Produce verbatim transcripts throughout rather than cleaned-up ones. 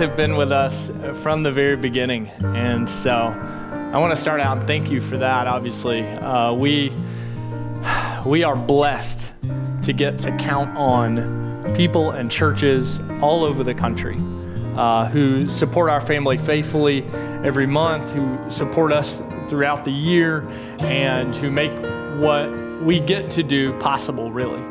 Have been with us from the very beginning, and so I want to start out and thank you for that. Obviously, uh, we we are blessed to get to count on people and churches all over the country uh, who support our family faithfully every month, who support us throughout the year, and who make what we get to do possible, really.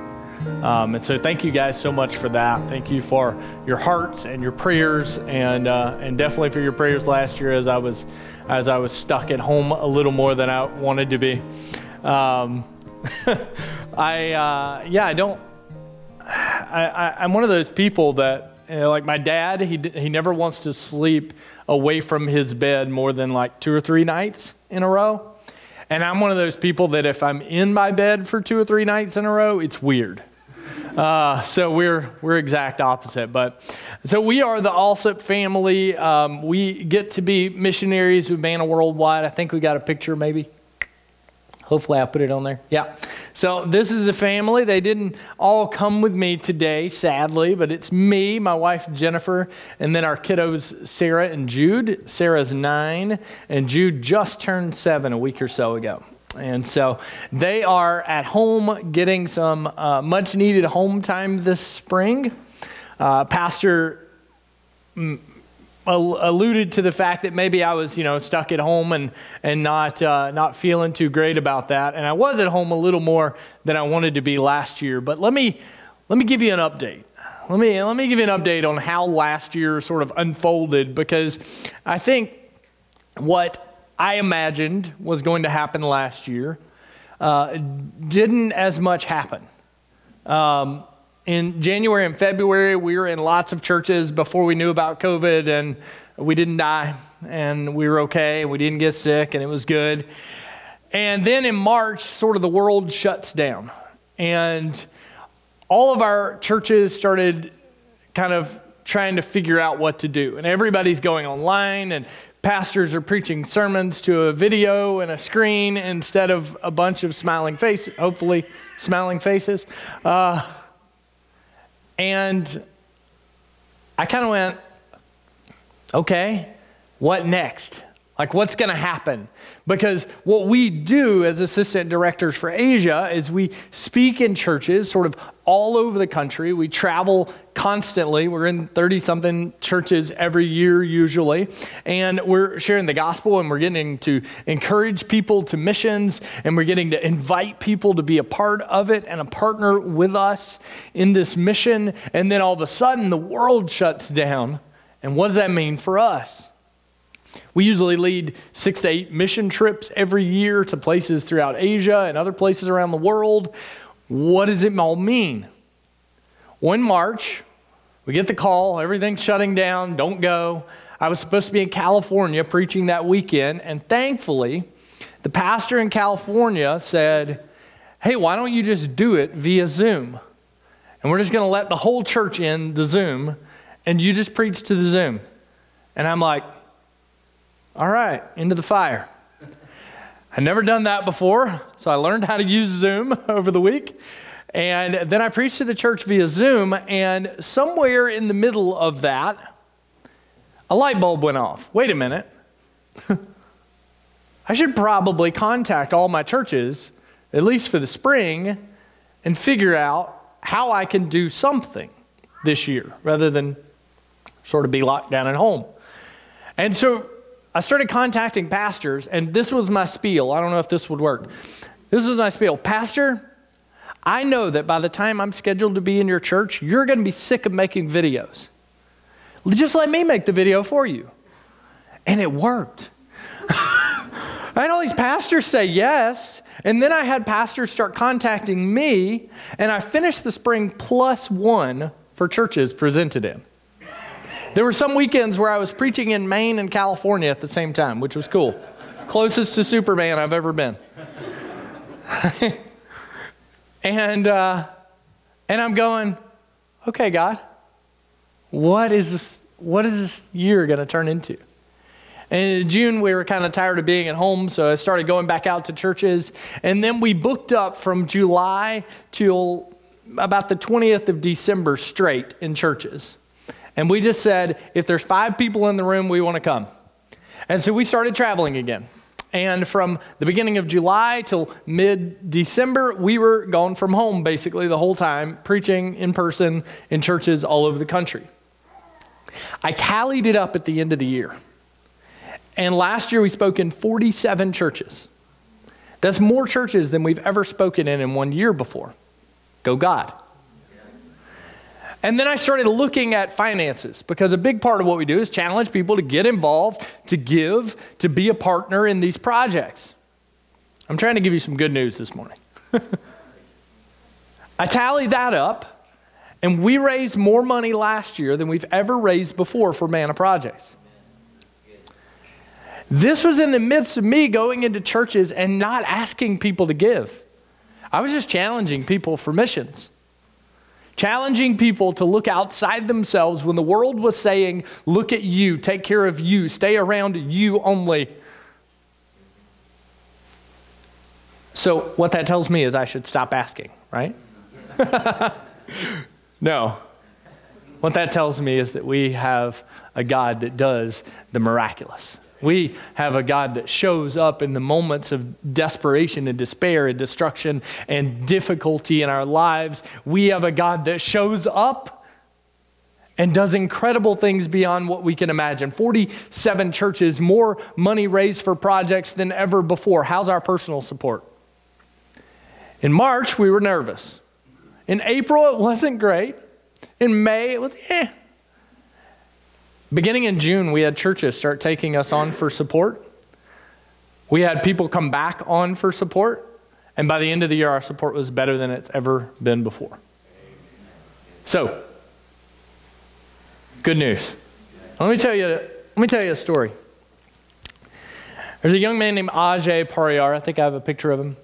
Um, and so thank you guys so much for that. Thank you for your hearts and your prayers, and uh, and definitely for your prayers last year as I was as I was stuck at home a little more than I wanted to be. Um, I uh, yeah I don't I, I I'm one of those people that, you know, like my dad, he he never wants to sleep away from his bed more than like two or three nights in a row. And I'm one of those people that if I'm in my bed for two or three nights in a row, it's weird. Uh, so we're we're exact opposite. But so we are the Allsup family. Um, we get to be missionaries with Manna Worldwide. I think we got a picture, maybe. Hopefully I put it on there. Yeah. So this is a family. They didn't all come with me today, sadly, but it's me, my wife, Jennifer, and then our kiddos, Sarah and Jude. Sarah's nine, and Jude just turned seven a week or so ago. And so they are at home getting some uh, much needed home time this spring. Uh, Pastor M- alluded to the fact that maybe I was, you know, stuck at home and and not uh, not feeling too great about that, and I was at home a little more than I wanted to be last year. But let me let me give you an update. Let me let me give you an update on how last year sort of unfolded, because I think what I imagined was going to happen last year uh, didn't as much happen. Um, In January and February, we were in lots of churches before we knew about COVID, and we didn't die, and we were okay, and we didn't get sick, and it was good. And then in March, sort of the world shuts down, and all of our churches started kind of trying to figure out what to do, and everybody's going online, and pastors are preaching sermons to a video and a screen instead of a bunch of smiling faces, hopefully smiling faces. Uh, And I kind of went, okay, what next? Like, what's going to happen? Because what we do as assistant directors for Asia is we speak in churches sort of all over the country. We travel constantly. We're in thirty-something churches every year usually. And we're sharing the gospel, and we're getting to encourage people to missions, and we're getting to invite people to be a part of it and a partner with us in this mission. And then all of a sudden, the world shuts down. And what does that mean for us? We usually lead six to eight mission trips every year to places throughout Asia and other places around the world. What does it all mean? Well, in March, we get the call, everything's shutting down, don't go. I was supposed to be in California preaching that weekend, and thankfully, the pastor in California said, hey, why don't you just do it via Zoom? And we're just going to let the whole church in the Zoom, and you just preach to the Zoom. And I'm like, all right, into the fire. I'd never done that before, so I learned how to use Zoom over the week. And then I preached to the church via Zoom, and somewhere in the middle of that, a light bulb went off. Wait a minute. I should probably contact all my churches, at least for the spring, and figure out how I can do something this year, rather than sort of be locked down at home. And so I started contacting pastors, and this was my spiel. I don't know if this would work. This was my spiel. Pastor, I know that by the time I'm scheduled to be in your church, you're going to be sick of making videos. Just let me make the video for you. And it worked. I had all these pastors say yes, and then I had pastors start contacting me, and I finished the spring plus one for churches presented in. There were some weekends where I was preaching in Maine and California at the same time, which was cool. Closest to Superman I've ever been. and uh, and I'm going, okay, God, what is this, what is this year going to turn into? And in June, we were kind of tired of being at home, so I started going back out to churches. And then we booked up from July till about the twentieth of December straight in churches. And we just said, if there's five people in the room, we want to come. And so we started traveling again. And from the beginning of July till mid-December, we were gone from home basically the whole time, preaching in person in churches all over the country. I tallied it up at the end of the year. And last year we spoke in forty-seven churches. That's more churches than we've ever spoken in in one year before. Go God. And then I started looking at finances, because a big part of what we do is challenge people to get involved, to give, to be a partner in these projects. I'm trying to give you some good news this morning. I tallied that up, and we raised more money last year than we've ever raised before for Manna Projects. This was in the midst of me going into churches and not asking people to give. I was just challenging people for missions. Challenging people to look outside themselves when the world was saying, look at you, take care of you, stay around you only. So what that tells me is I should stop asking, right? No. What that tells me is that we have a God that does the miraculous. We have a God that shows up in the moments of desperation and despair and destruction and difficulty in our lives. We have a God that shows up and does incredible things beyond what we can imagine. forty-seven churches, more money raised for projects than ever before. How's our personal support? In March, we were nervous. In April, it wasn't great. In May, it was eh. Beginning in June, we had churches start taking us on for support. We had people come back on for support. And by the end of the year, our support was better than it's ever been before. So, good news. Let me tell you, let me tell you a story. There's a young man named Ajay Pariyar. I think I have a picture of him.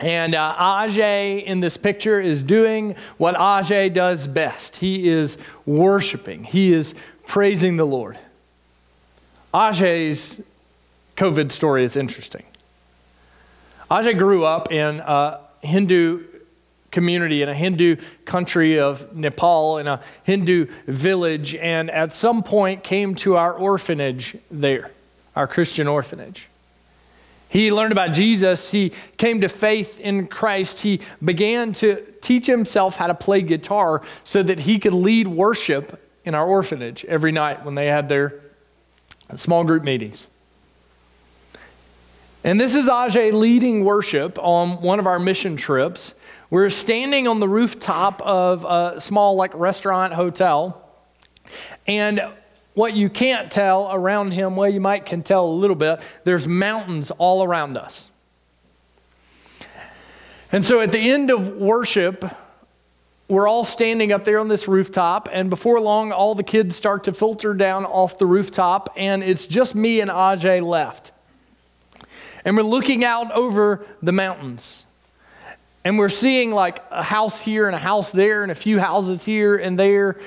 And uh, Ajay in this picture is doing what Ajay does best. He is worshiping. He is praising the Lord. Ajay's COVID story is interesting. Ajay grew up in a Hindu community, in a Hindu country of Nepal, in a Hindu village, and at some point came to our orphanage there, our Christian orphanage. He learned about Jesus. He came to faith in Christ. He began to teach himself how to play guitar so that he could lead worship in our orphanage every night when they had their small group meetings. And this is Ajay leading worship on one of our mission trips. We're standing on the rooftop of a small like restaurant hotel. And what you can't tell around him, well, you might can tell a little bit, there's mountains all around us. And so at the end of worship, we're all standing up there on this rooftop, and before long, all the kids start to filter down off the rooftop, and it's just me and Ajay left. And we're looking out over the mountains, and we're seeing like a house here and a house there and a few houses here and there,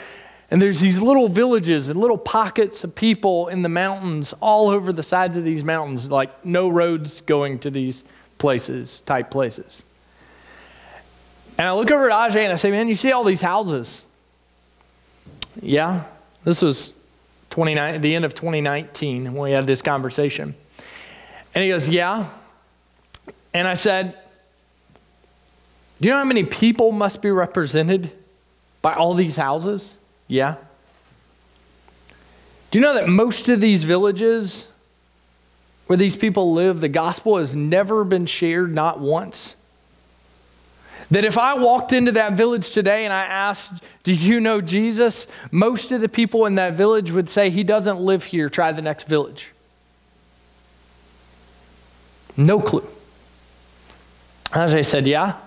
and there's these little villages and little pockets of people in the mountains all over the sides of these mountains, like no roads going to these places, type places. And I look over at Ajay and I say, man, you see all these houses? Yeah, this was twenty-nine, the end of twenty nineteen when we had this conversation. And he goes, yeah. And I said, do you know how many people must be represented by all these houses? Yeah. Do you know that most of these villages where these people live, the gospel has never been shared, not once? That if I walked into that village today and I asked, do you know Jesus? Most of the people in that village would say, he doesn't live here, try the next village. No clue. Ajay said, yeah.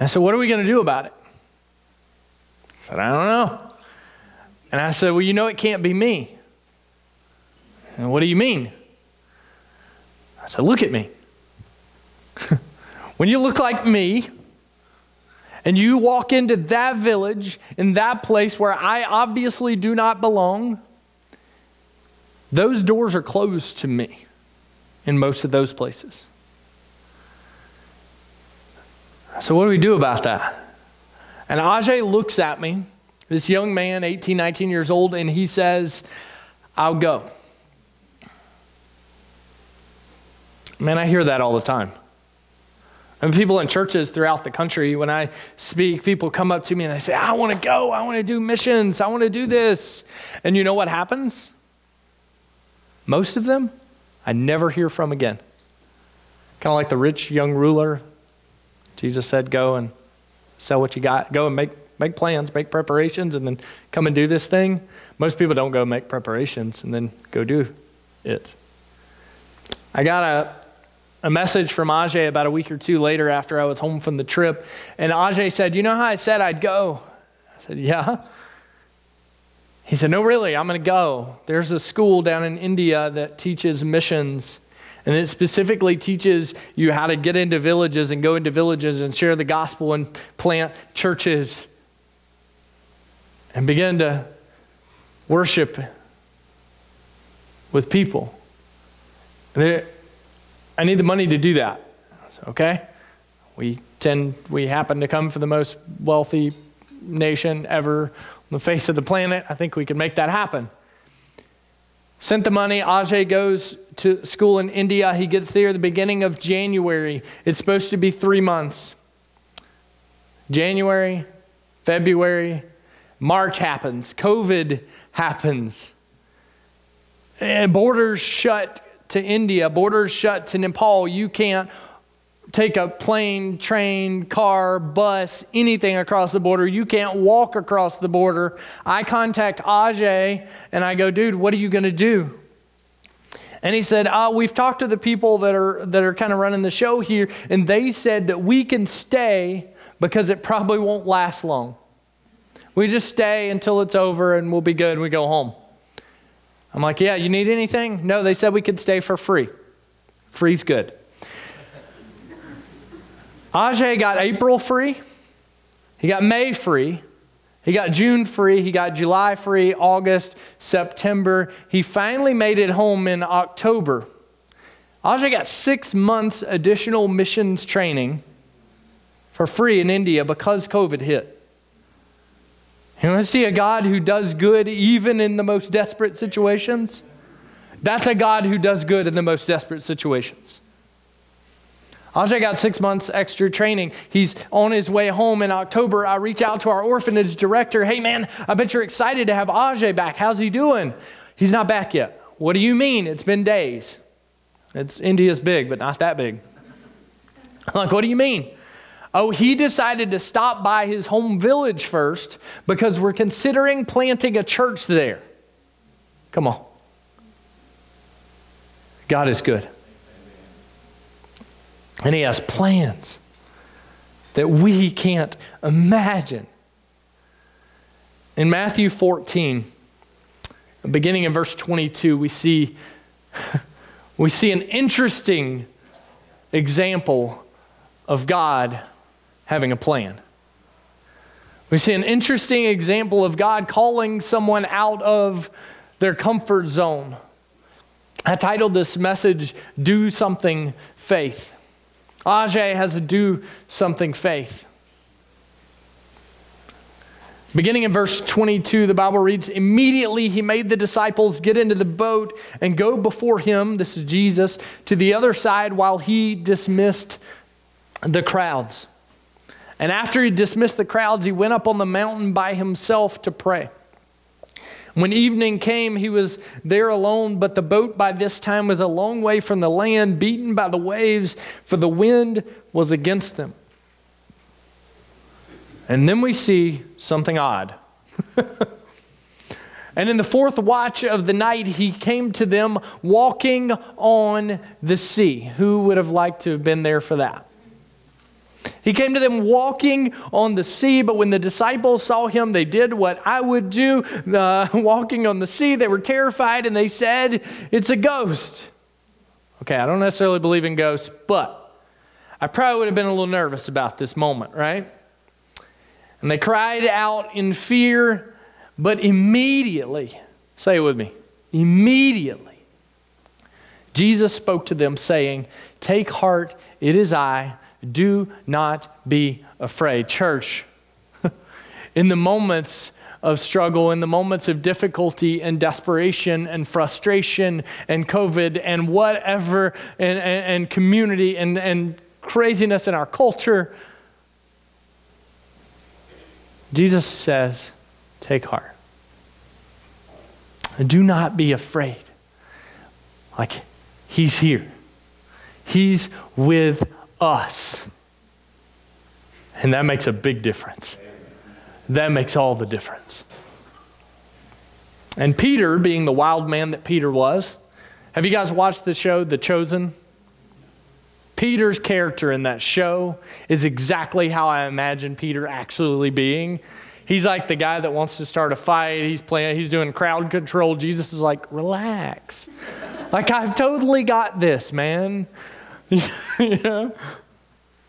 I said, what are we going to do about it? I said, I don't know. And I said, well, you know it can't be me. And what do you mean? I said, look at me. When you look like me, and you walk into that village, in that place where I obviously do not belong, those doors are closed to me in most of those places. So what do we do about that? And Ajay looks at me, this young man, eighteen, nineteen years old, and he says, I'll go. Man, I hear that all the time. And people in churches throughout the country, when I speak, people come up to me and they say, I want to go. I want to do missions. I want to do this. And you know what happens? Most of them, I never hear from again. Kind of like the rich young ruler. Jesus said, go and sell what you got. Go and make, make plans, make preparations, and then come and do this thing. Most people don't go make preparations and then go do it. I got a a message from Ajay about a week or two later after I was home from the trip. And Ajay said, you know how I said I'd go? I said, yeah. He said, no, really, I'm going to go. There's a school down in India that teaches missions. And it specifically teaches you how to get into villages and go into villages and share the gospel and plant churches and begin to worship with people. And there, I need the money to do that. So, okay. We tend, we happen to come from the most wealthy nation ever on the face of the planet. I think we can make that happen. Sent the money. Ajay goes to school in India. He gets there the beginning of January. It's supposed to be three months. January, February, March happens. COVID happens. And borders shut to India, borders shut to Nepal. You can't take a plane, train, car, bus, anything across the border. You can't walk across the border. I contact Ajay and I go, dude, what are you going to do? And he said, oh, we've talked to the people that are that are kind of running the show here, and they said that we can stay because it probably won't last long. We just stay until it's over and we'll be good and we go home. I'm like, yeah, you need anything? No, they said we could stay for free. Free's good. Ajay got April free. He got May free. He got June free. He got July free, August, September. He finally made it home in October. Ajay got six months additional missions training for free in India because COVID hit. You want to see a God who does good even in the most desperate situations? That's a God who does good in the most desperate situations. Ajay got six months extra training. He's on his way home in October. I reach out to our orphanage director. Hey man, I bet you're excited to have Ajay back. How's he doing? He's not back yet. What do you mean? It's been days. It's India's big, but not that big. I'm like, what do you mean? Oh, he decided to stop by his home village first because we're considering planting a church there. Come on. God is good. And he has plans that we can't imagine. In Matthew fourteen, beginning in verse twenty-two, we see, we see an interesting example of God having a plan. We see an interesting example of God calling someone out of their comfort zone. I titled this message, Do Something Faith. Ajay has a do something faith. Beginning in verse twenty-two, the Bible reads, immediately he made the disciples get into the boat and go before him, this is Jesus, to the other side while he dismissed the crowds. And after he dismissed the crowds, he went up on the mountain by himself to pray. When evening came, he was there alone, but the boat by this time was a long way from the land, beaten by the waves, for the wind was against them. And then we see something odd. And in the fourth watch of the night, he came to them walking on the sea. Who would have liked to have been there for that? He came to them walking on the sea, but when the disciples saw him, they did what I would do, uh, walking on the sea. They were terrified and they said, it's a ghost. Okay, I don't necessarily believe in ghosts, but I probably would have been a little nervous about this moment, right? And they cried out in fear, but immediately, say it with me, immediately, Jesus spoke to them saying, "Take heart, it is I, do not be afraid." Church, in the moments of struggle, in the moments of difficulty and desperation and frustration and COVID and whatever and, and, and community and, and craziness in our culture, Jesus says, "Take heart. Do not be afraid." Like, he's here. He's with us. And that makes a big difference. That makes all the difference. And Peter, being the wild man that Peter was, have you guys watched the show, The Chosen? Peter's character in that show is exactly how I imagine Peter actually being. He's like the guy that wants to start a fight. He's playing, he's doing crowd control. Jesus is like, "Relax. Like, I've totally got this, man." You know?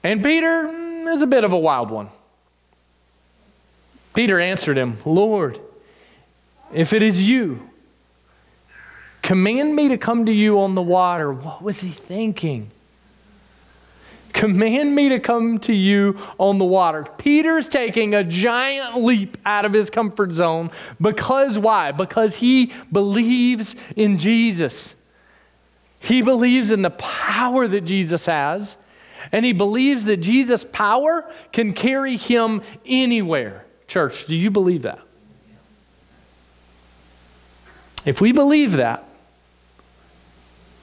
And Peter is a bit of a wild one. Peter answered him, "Lord, if it is you, command me to come to you on the water." What was he thinking? Command me to come to you on the water. Peter's taking a giant leap out of his comfort zone because why? Because he believes in Jesus. He believes in the power that Jesus has, and he believes that Jesus' power can carry him anywhere. Church, do you believe that? If we believe that,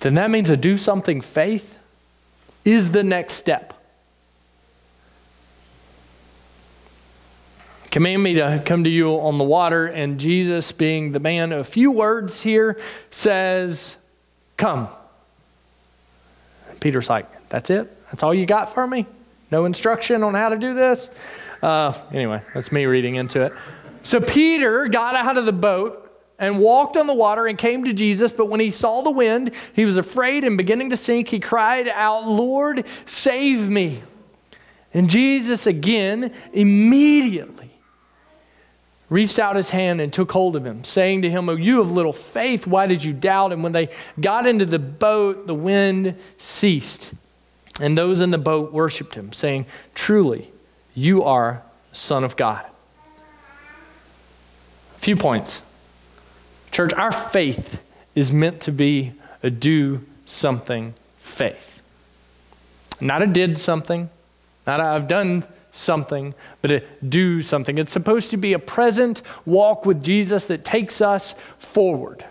then that means a do something faith is the next step. Command me to come to you on the water, and Jesus, being the man of few words here, says, "Come." Peter's like, "That's it? That's all you got for me? No instruction on how to do this?" Uh, anyway, that's me reading into it. So Peter got out of the boat and walked on the water and came to Jesus. But when he saw the wind, he was afraid, and beginning to sink, he cried out, "Lord, save me." And Jesus again immediately reached out his hand and took hold of him, saying to him, "Oh, you of little faith, why did you doubt?" And when they got into the boat, the wind ceased. And those in the boat worshiped him, saying, "Truly, you are Son of God." A few points. Church, our faith is meant to be a do something faith. Not a did something, not a I've done something, but a do something. It's supposed to be a present walk with Jesus that takes us forward.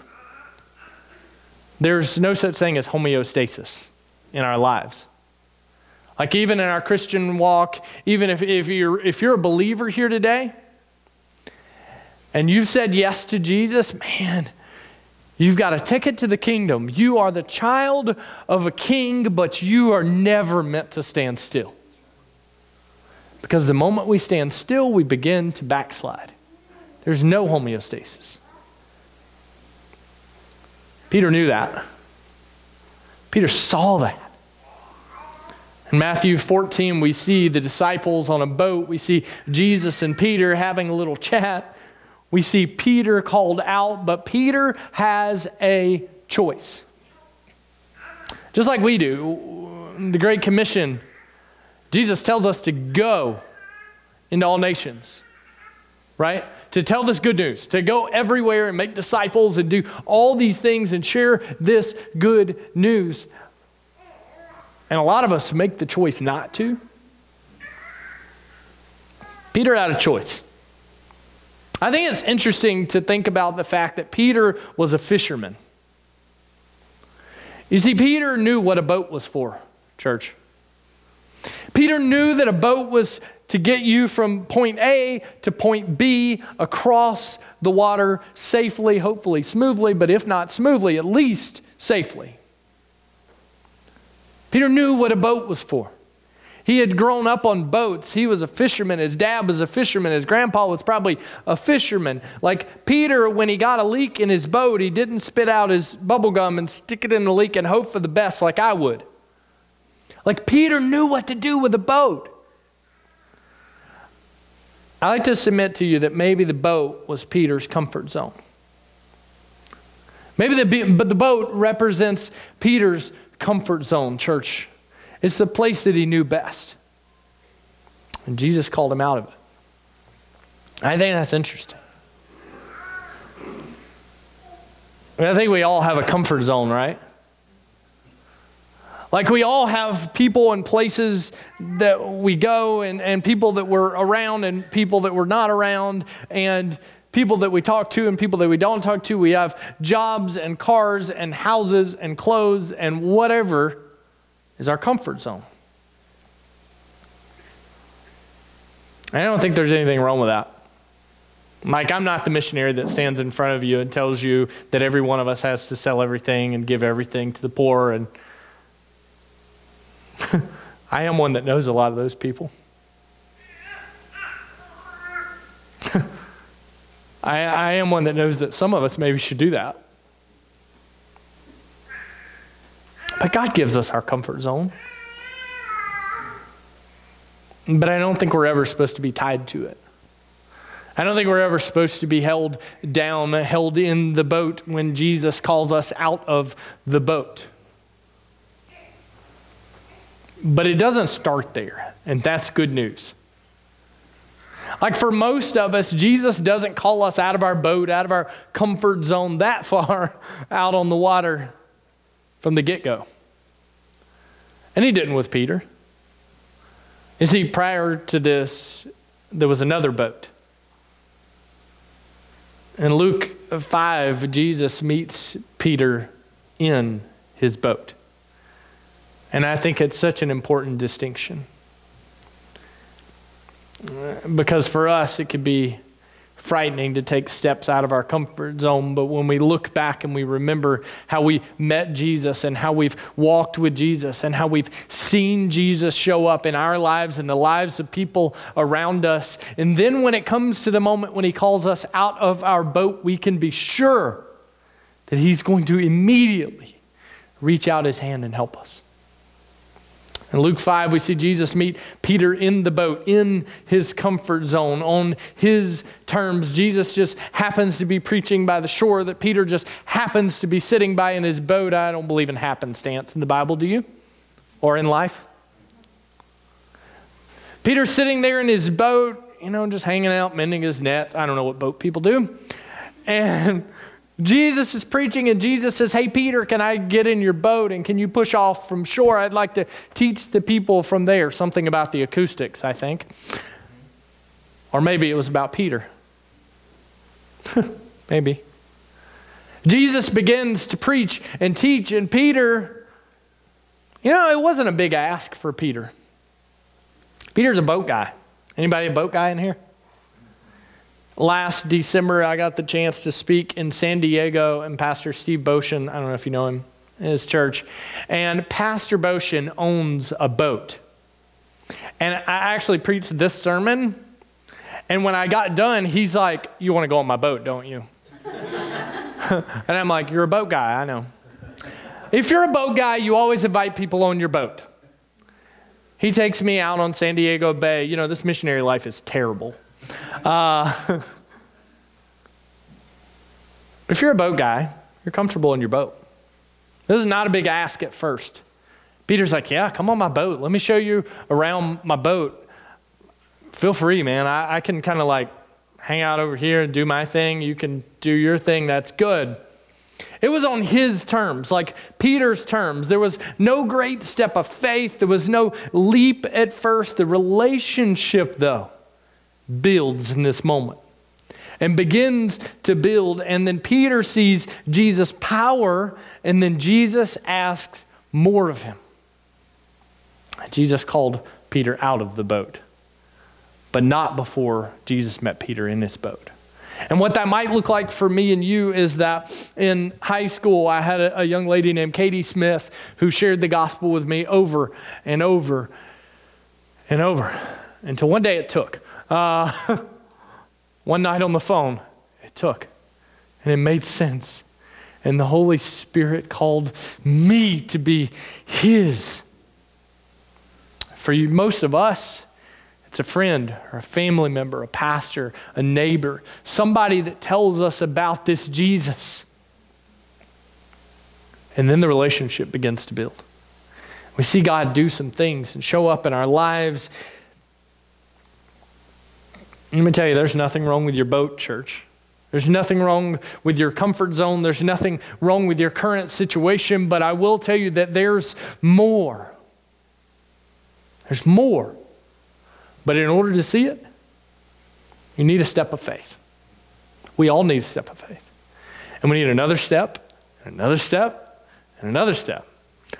There's no such thing as homeostasis in our lives. Like, even in our Christian walk, even if, if you're if you're a believer here today and you've said yes to Jesus, man, you've got a ticket to the kingdom. You are the child of a king, but you are never meant to stand still. Because the moment we stand still, we begin to backslide. There's no homeostasis. Peter knew that. Peter saw that. In Matthew fourteen, we see the disciples on a boat. We see Jesus and Peter having a little chat. We see Peter called out, but Peter has a choice. Just like we do, the Great Commission, Jesus tells us to go into all nations, right? To tell this good news, to go everywhere and make disciples and do all these things and share this good news. And a lot of us make the choice not to. Peter had a choice. I think it's interesting to think about the fact that Peter was a fisherman. You see, Peter knew what a boat was for, church. Peter knew that a boat was to get you from point A to point B across the water safely, hopefully smoothly, but if not smoothly, at least safely. Peter knew what a boat was for. He had grown up on boats. He was a fisherman. His dad was a fisherman. His grandpa was probably a fisherman. Like Peter, when he got a leak in his boat, he didn't spit out his bubble gum and stick it in the leak and hope for the best like I would. Like Peter knew what to do with a boat. I like to submit to you that maybe the boat was Peter's comfort zone. Maybe the, but the boat represents Peter's comfort zone, church. It's the place that he knew best. And Jesus called him out of it. I think that's interesting. I think we all have a comfort zone, right? Like we all have people and places that we go and, and people that we're around and people that we're not around and people that we talk to and people that we don't talk to. We have jobs and cars and houses and clothes and whatever is our comfort zone. I don't think there's anything wrong with that. Mike, I'm not the missionary that stands in front of you and tells you that every one of us has to sell everything and give everything to the poor. And I am one that knows a lot of those people. I, I am one that knows that some of us maybe should do that. But God gives us our comfort zone. But I don't think we're ever supposed to be tied to it. I don't think we're ever supposed to be held down, held in the boat when Jesus calls us out of the boat. But it doesn't start there, and that's good news. Like for most of us, Jesus doesn't call us out of our boat, out of our comfort zone that far out on the water from the get-go. And he didn't with Peter. You see, prior to this, there was another boat. In Luke five, Jesus meets Peter in his boat. And I think it's such an important distinction. Because for us, it could be frightening to take steps out of our comfort zone, but when we look back and we remember how we met Jesus and how we've walked with Jesus and how we've seen Jesus show up in our lives and the lives of people around us, and then when it comes to the moment when he calls us out of our boat, we can be sure that he's going to immediately reach out his hand and help us. In Luke five, we see Jesus meet Peter in the boat, in his comfort zone, on his terms. Jesus just happens to be preaching by the shore that Peter just happens to be sitting by in his boat. I don't believe in happenstance in the Bible, do you? Or in life? Peter's sitting there in his boat, you know, just hanging out, mending his nets. I don't know what boat people do. And Jesus is preaching and Jesus says, hey, Peter, can I get in your boat and can you push off from shore? I'd like to teach the people from there. Something about the acoustics, I think. Or maybe it was about Peter. Maybe. Jesus begins to preach and teach and Peter, you know, it wasn't a big ask for Peter. Peter's a boat guy. Anybody a boat guy in here? Last December, I got the chance to speak in San Diego and Pastor Steve Boshan, I don't know if you know him, his church. And Pastor Boshan owns a boat. And I actually preached this sermon. And when I got done, he's like, you want to go on my boat, don't you? And I'm like, you're a boat guy, I know. If you're a boat guy, you always invite people on your boat. He takes me out on San Diego Bay. You know, this missionary life is terrible. Uh, if you're a boat guy, you're comfortable in your boat. This is not a big ask at first. Peter's like, yeah, come on my boat. Let me show you around my boat. Feel free, man. I, I can kind of like hang out over here and do my thing. You can do your thing. That's good. It was on his terms, like Peter's terms. There was no great step of faith. There was no leap at first. The relationship, though, builds in this moment and begins to build. And then Peter sees Jesus' power and then Jesus asks more of him. Jesus called Peter out of the boat, but not before Jesus met Peter in his boat. And what that might look like for me and you is that in high school, I had a, a young lady named Katie Smith who shared the gospel with me over and over and over until one day it took. Uh, one night on the phone, it took, and it made sense. And the Holy Spirit called me to be his. For you, most of us, It's a friend or a family member, a pastor, a neighbor, somebody that tells us about this Jesus. And then the relationship begins to build. We see God do some things and show up in our lives. Let me tell you, there's nothing wrong with your boat, church. There's nothing wrong with your comfort zone. There's nothing wrong with your current situation, but I will tell you that there's more. There's more. But in order to see it, you need a step of faith. We all need a step of faith. And we need another step, and another step, and another step.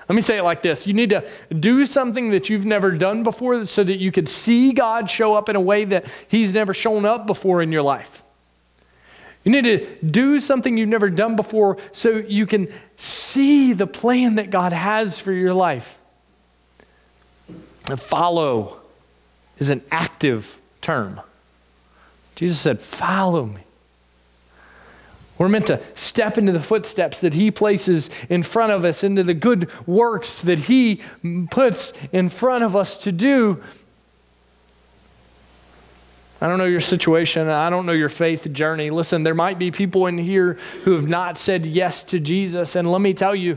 Let me say it like this. You need to do something that you've never done before so that you could see God show up in a way that he's never shown up before in your life. You need to do something you've never done before so you can see the plan that God has for your life. And follow is an active term. Jesus said, follow me. We're meant to step into the footsteps that he places in front of us, into the good works that he puts in front of us to do. I don't know your situation. I don't know your faith journey. Listen, there might be people in here who have not said yes to Jesus. And let me tell you,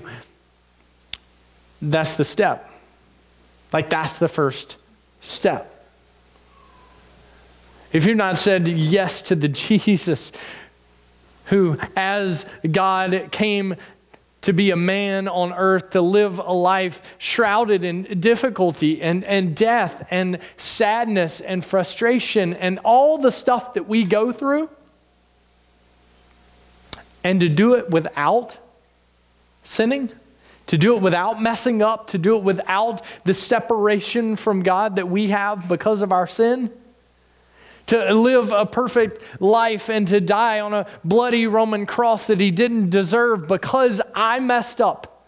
that's the step. Like, that's the first step. If you've not said yes to the Jesus who, as God, came to be a man on earth, to live a life shrouded in difficulty and, and death and sadness and frustration and all the stuff that we go through, and to do it without sinning, to do it without messing up, to do it without the separation from God that we have because of our sin, to live a perfect life and to die on a bloody Roman cross that he didn't deserve because I messed up,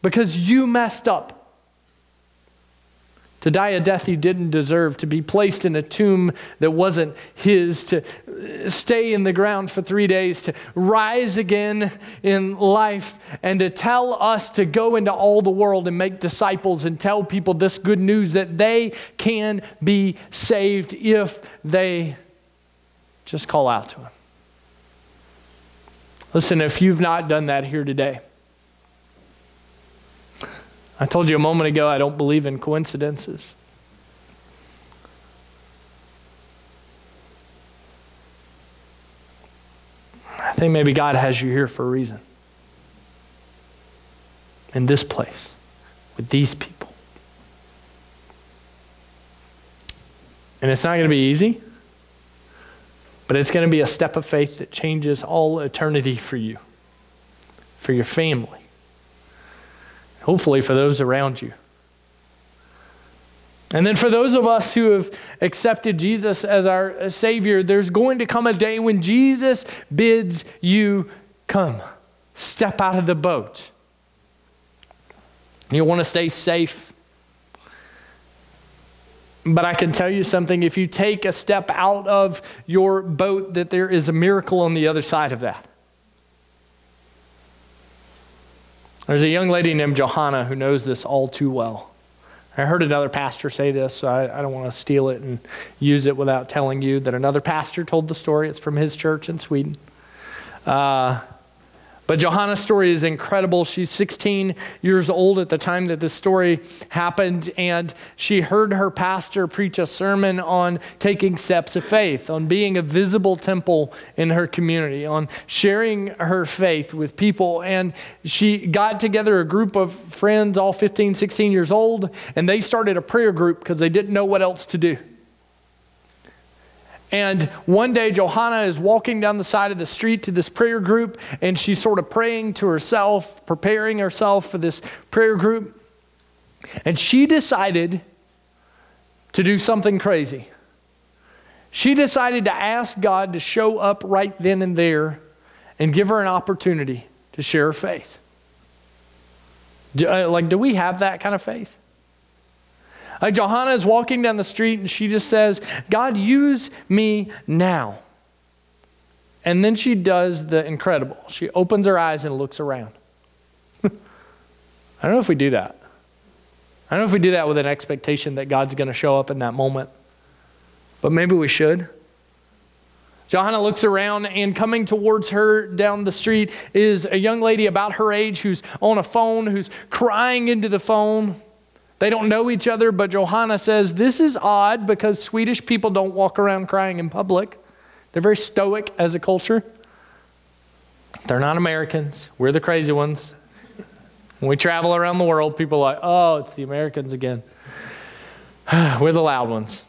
because you messed up. To die a death he didn't deserve, to be placed in a tomb that wasn't his, to stay in the ground for three days, to rise again in life, and to tell us to go into all the world and make disciples and tell people this good news that they can be saved if they just call out to him. Listen, if you've not done that here today, I told you a moment ago, I don't believe in coincidences. I think maybe God has you here for a reason. In this place, with these people. And it's not going to be easy, but it's going to be a step of faith that changes all eternity for you, for your family. Hopefully for those around you. And then for those of us who have accepted Jesus as our Savior, there's going to come a day when Jesus bids you come. Step out of the boat. You'll want to stay safe. But I can tell you something, if you take a step out of your boat, that there is a miracle on the other side of that. There's a young lady named Johanna who knows this all too well. I heard another pastor say this, so I, I don't want to steal it and use it without telling you that another pastor told the story. It's from his church in Sweden. Uh, but Johanna's story is incredible. She's sixteen years old at the time that this story happened, and she heard her pastor preach a sermon on taking steps of faith, on being a visible temple in her community, on sharing her faith with people. And she got together a group of friends, all fifteen, sixteen years old, and they started a prayer group because they didn't know what else to do. And one day, Johanna is walking down the side of the street to this prayer group, and she's sort of praying to herself, preparing herself for this prayer group. And she decided to do something crazy. She decided to ask God to show up right then and there and give her an opportunity to share her faith. Do, uh, like, do we have that kind of faith? Like, Johanna is walking down the street and she just says, God, use me now. And then she does the incredible. She opens her eyes and looks around. I don't know if we do that. I don't know if we do that with an expectation that God's going to show up in that moment. but maybe we should. Johanna looks around, and coming towards her down the street is a young lady about her age who's on a phone, who's crying into the phone. They don't know each other, but Johanna says, this is odd because Swedish people don't walk around crying in public. They're very stoic as a culture. They're not Americans. We're the crazy ones. When we travel around the world, people are like, oh, it's the Americans again. We're the loud ones.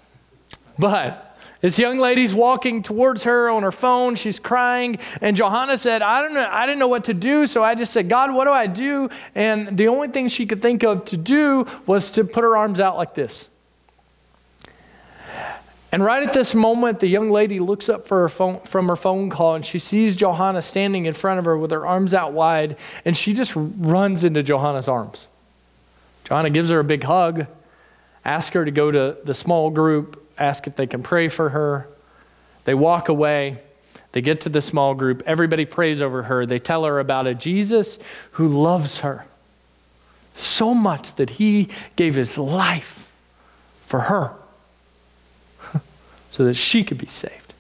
But this young lady's walking towards her on her phone. She's crying. And Johanna said, I don't know, I didn't know what to do. So I just said, God, what do I do? And the only thing she could think of to do was to put her arms out like this. And right at this moment, the young lady looks up for her phone, from her phone call, and she sees Johanna standing in front of her with her arms out wide. And she just runs into Johanna's arms. Johanna gives her a big hug, asks her to go to the small group, ask if they can pray for her. They walk away. They get to the small group. Everybody prays over her. They tell her about a Jesus who loves her so much that he gave his life for her so that she could be saved.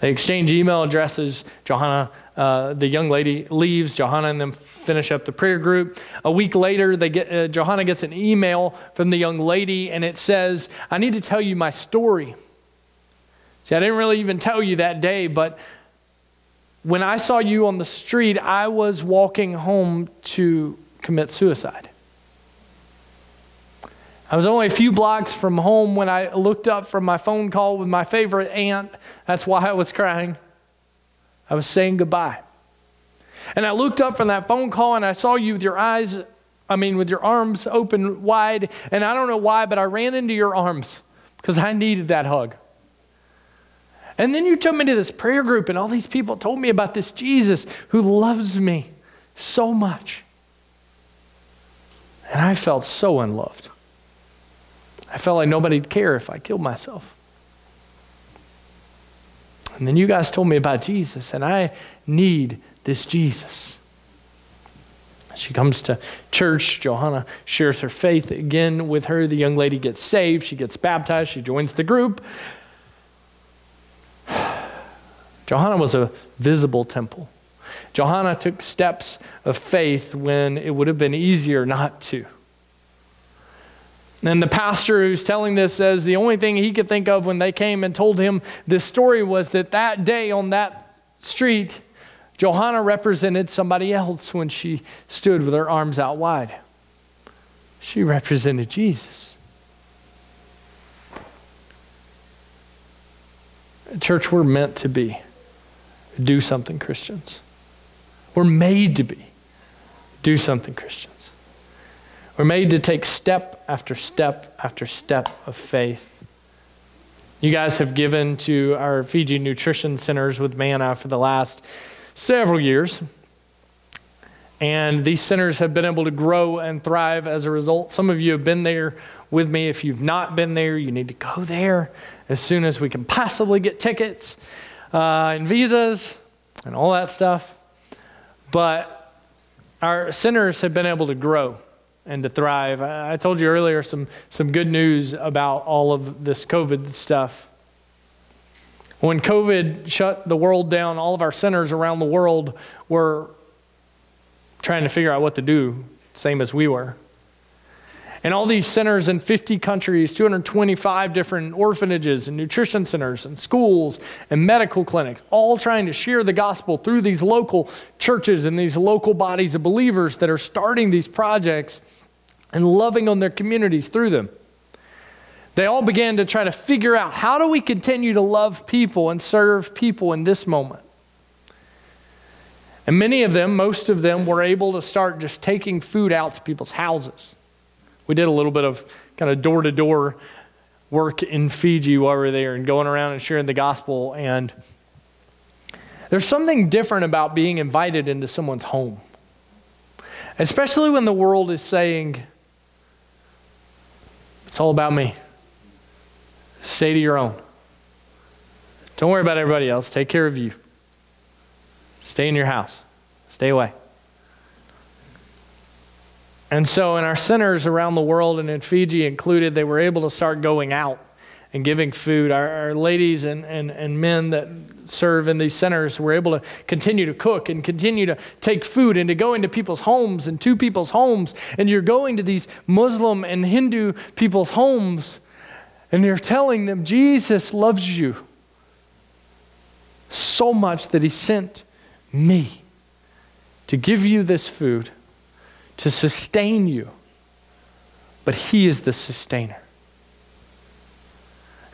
They exchange email addresses. Johanna, uh, the young lady leaves. Johanna and them finish up the prayer group. A week later, they get uh, Johanna gets an email from the young lady, and it says, I need to tell you my story. See, I didn't really even tell you that day, but when I saw you on the street, I was walking home to commit suicide. I was only a few blocks from home when I looked up from my phone call with my favorite aunt. That's why I was crying. I was saying goodbye. And I looked up from that phone call and I saw you with your eyes, I mean, with your arms open wide. And I don't know why, but I ran into your arms because I needed that hug. And then you took me to this prayer group and all these people told me about this Jesus who loves me so much. And I felt so unloved. I felt like nobody'd care if I killed myself. And then you guys told me about Jesus, and I need this Jesus. She comes to church. Johanna shares her faith again with her. The young lady gets saved. She gets baptized. She joins the group. Johanna was a visible temple. Johanna took steps of faith when it would have been easier not to. And the pastor who's telling this says the only thing he could think of when they came and told him this story was that that day on that street, Johanna represented somebody else when she stood with her arms out wide. She represented Jesus. Church, we're meant to be do something Christians. We're made to be do something Christians. We're made to take step after step after step of faith. You guys have given to our Fiji Nutrition Centers with Manna for the last several years. And these centers have been able to grow and thrive as a result. Some of you have been there with me. If you've not been there, you need to go there as soon as we can possibly get tickets uh, and visas and all that stuff. But our centers have been able to grow and to thrive. I told you earlier some, some good news about all of this COVID stuff. When COVID shut the world down, all of our centers around the world were trying to figure out what to do, same as we were. And all these centers in fifty countries, two hundred twenty-five different orphanages and nutrition centers and schools and medical clinics, all trying to share the gospel through these local churches and these local bodies of believers that are starting these projects and loving on their communities through them. They all began to try to figure out, how do we continue to love people and serve people in this moment? And many of them, most of them, were able to start just taking food out to people's houses. We did a little bit of kind of door-to-door work in Fiji while we were there and going around and sharing the gospel. And there's something different about being invited into someone's home, especially when the world is saying, it's all about me. Stay to your own. Don't worry about everybody else. Take care of you. Stay in your house. Stay away. And so in our centers around the world and in Fiji included, they were able to start going out and giving food. Our, our ladies and, and, and men that serve in these centers were able to continue to cook and continue to take food and to go into people's homes and to people's homes. And you're going to these Muslim and Hindu people's homes and you're telling them Jesus loves you so much that he sent me to give you this food, to sustain you, but he is the sustainer.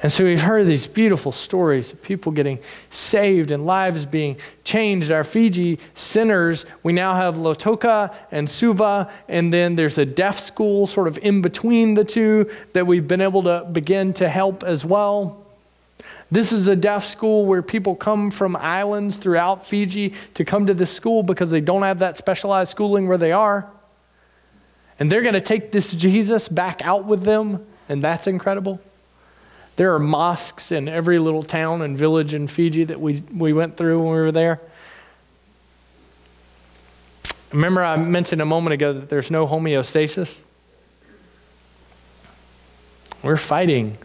And so we've heard these beautiful stories of people getting saved and lives being changed. Our Fiji centers, we now have Lotoka and Suva, and then there's a deaf school sort of in between the two that we've been able to begin to help as well. This is a deaf school where people come from islands throughout Fiji to come to this school because they don't have that specialized schooling where they are. And they're going to take this Jesus back out with them, and that's incredible. There are mosques in every little town and village in Fiji that we, we went through when we were there. Remember I mentioned a moment ago that there's no homeostasis? We're fighting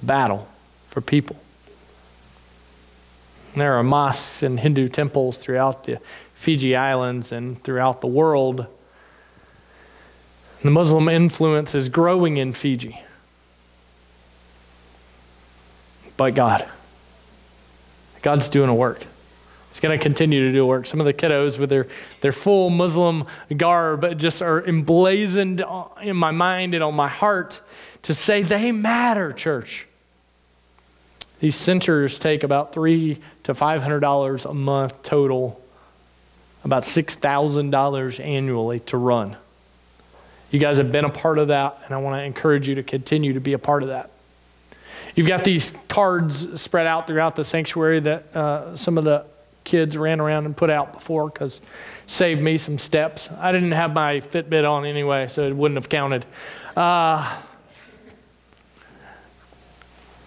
a battle for people. There are mosques and Hindu temples throughout the Fiji Islands and throughout the world. The Muslim influence is growing in Fiji. But God, God's doing a work. He's going to continue to do work. Some of the kiddos with their, their full Muslim garb just are emblazoned in my mind and on my heart to say they matter, church. These centers take about three to five hundred dollars a month total, about six thousand dollars annually to run. You guys have been a part of that, and I want to encourage you to continue to be a part of that. You've got these cards spread out throughout the sanctuary that uh, some of the kids ran around and put out before because saved me some steps. I didn't have my Fitbit on anyway, so it wouldn't have counted. Uh,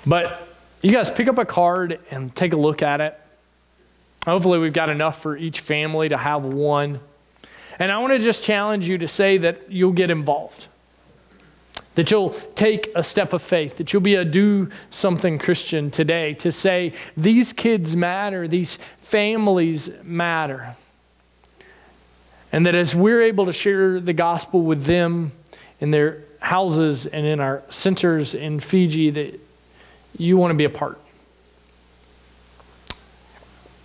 but you guys pick up a card and take a look at it. Hopefully we've got enough for each family to have one. And I want to just challenge you to say that you'll get involved, that you'll take a step of faith, that you'll be a do something Christian today to say these kids matter, these families matter. And that as we're able to share the gospel with them in their houses and in our centers in Fiji, that you want to be a part.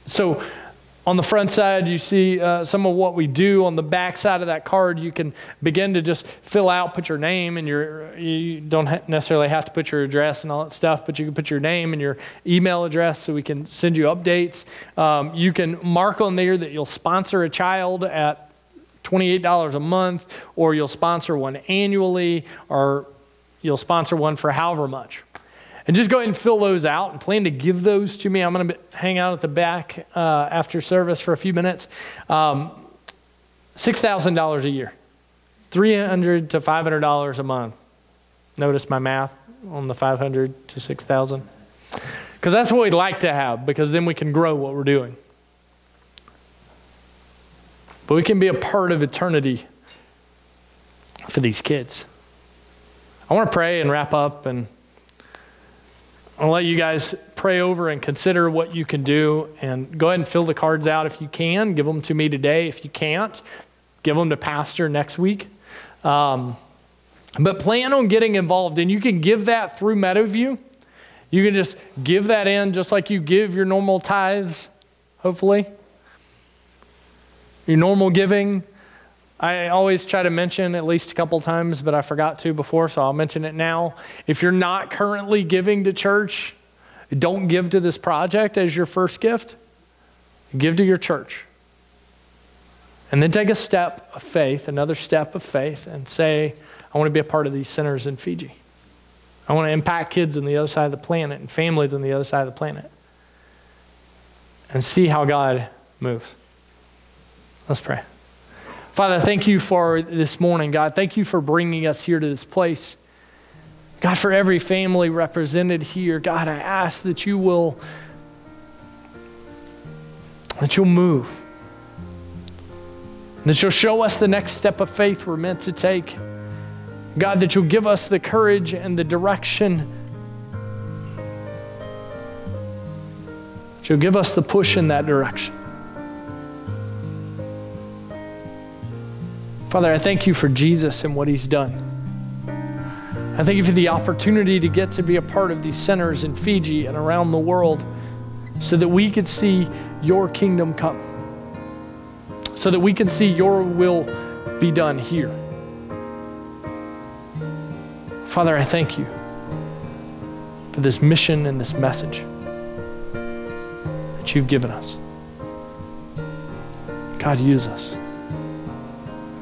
So on the front side, you see uh, some of what we do. On the back side of that card, you can begin to just fill out, put your name, and your, you don't ha- necessarily have to put your address and all that stuff, but you can put your name and your email address so we can send you updates. Um, you can mark on there that you'll sponsor a child at twenty-eight dollars a month, or you'll sponsor one annually, or you'll sponsor one for however much. And just go ahead and fill those out and plan to give those to me. I'm going to hang out at the back uh, after service for a few minutes. Um, six thousand dollars a year, three hundred to five hundred dollars a month. Notice my math on the five hundred to six thousand. Because that's what we'd like to have, because then we can grow what we're doing. But we can be a part of eternity for these kids. I want to pray and wrap up, and I'll let you guys pray over and consider what you can do, and go ahead and fill the cards out if you can. Give them to me today. If you can't, give them to Pastor next week. Um, but plan on getting involved, and you can give that through Meadowview. You can just give that in just like you give your normal tithes, hopefully. Your normal giving. I always try to mention at least a couple times, but I forgot to before, so I'll mention it now. If you're not currently giving to church, don't give to this project as your first gift. Give to your church. And then take a step of faith, another step of faith, and say, I want to be a part of these centers in Fiji. I want to impact kids on the other side of the planet and families on the other side of the planet. And see how God moves. Let's pray. Father, thank you for this morning, God. Thank you for bringing us here to this place. God, for every family represented here, God, I ask that you will, that you'll move, that you'll show us the next step of faith we're meant to take. God, that you'll give us the courage and the direction So give us the push in that direction. Father, I thank you for Jesus and what he's done. I thank you for the opportunity to get to be a part of these centers in Fiji and around the world so that we could see your kingdom come, so that we can see your will be done here. Father, I thank you for this mission and this message that you've given us. God, use us.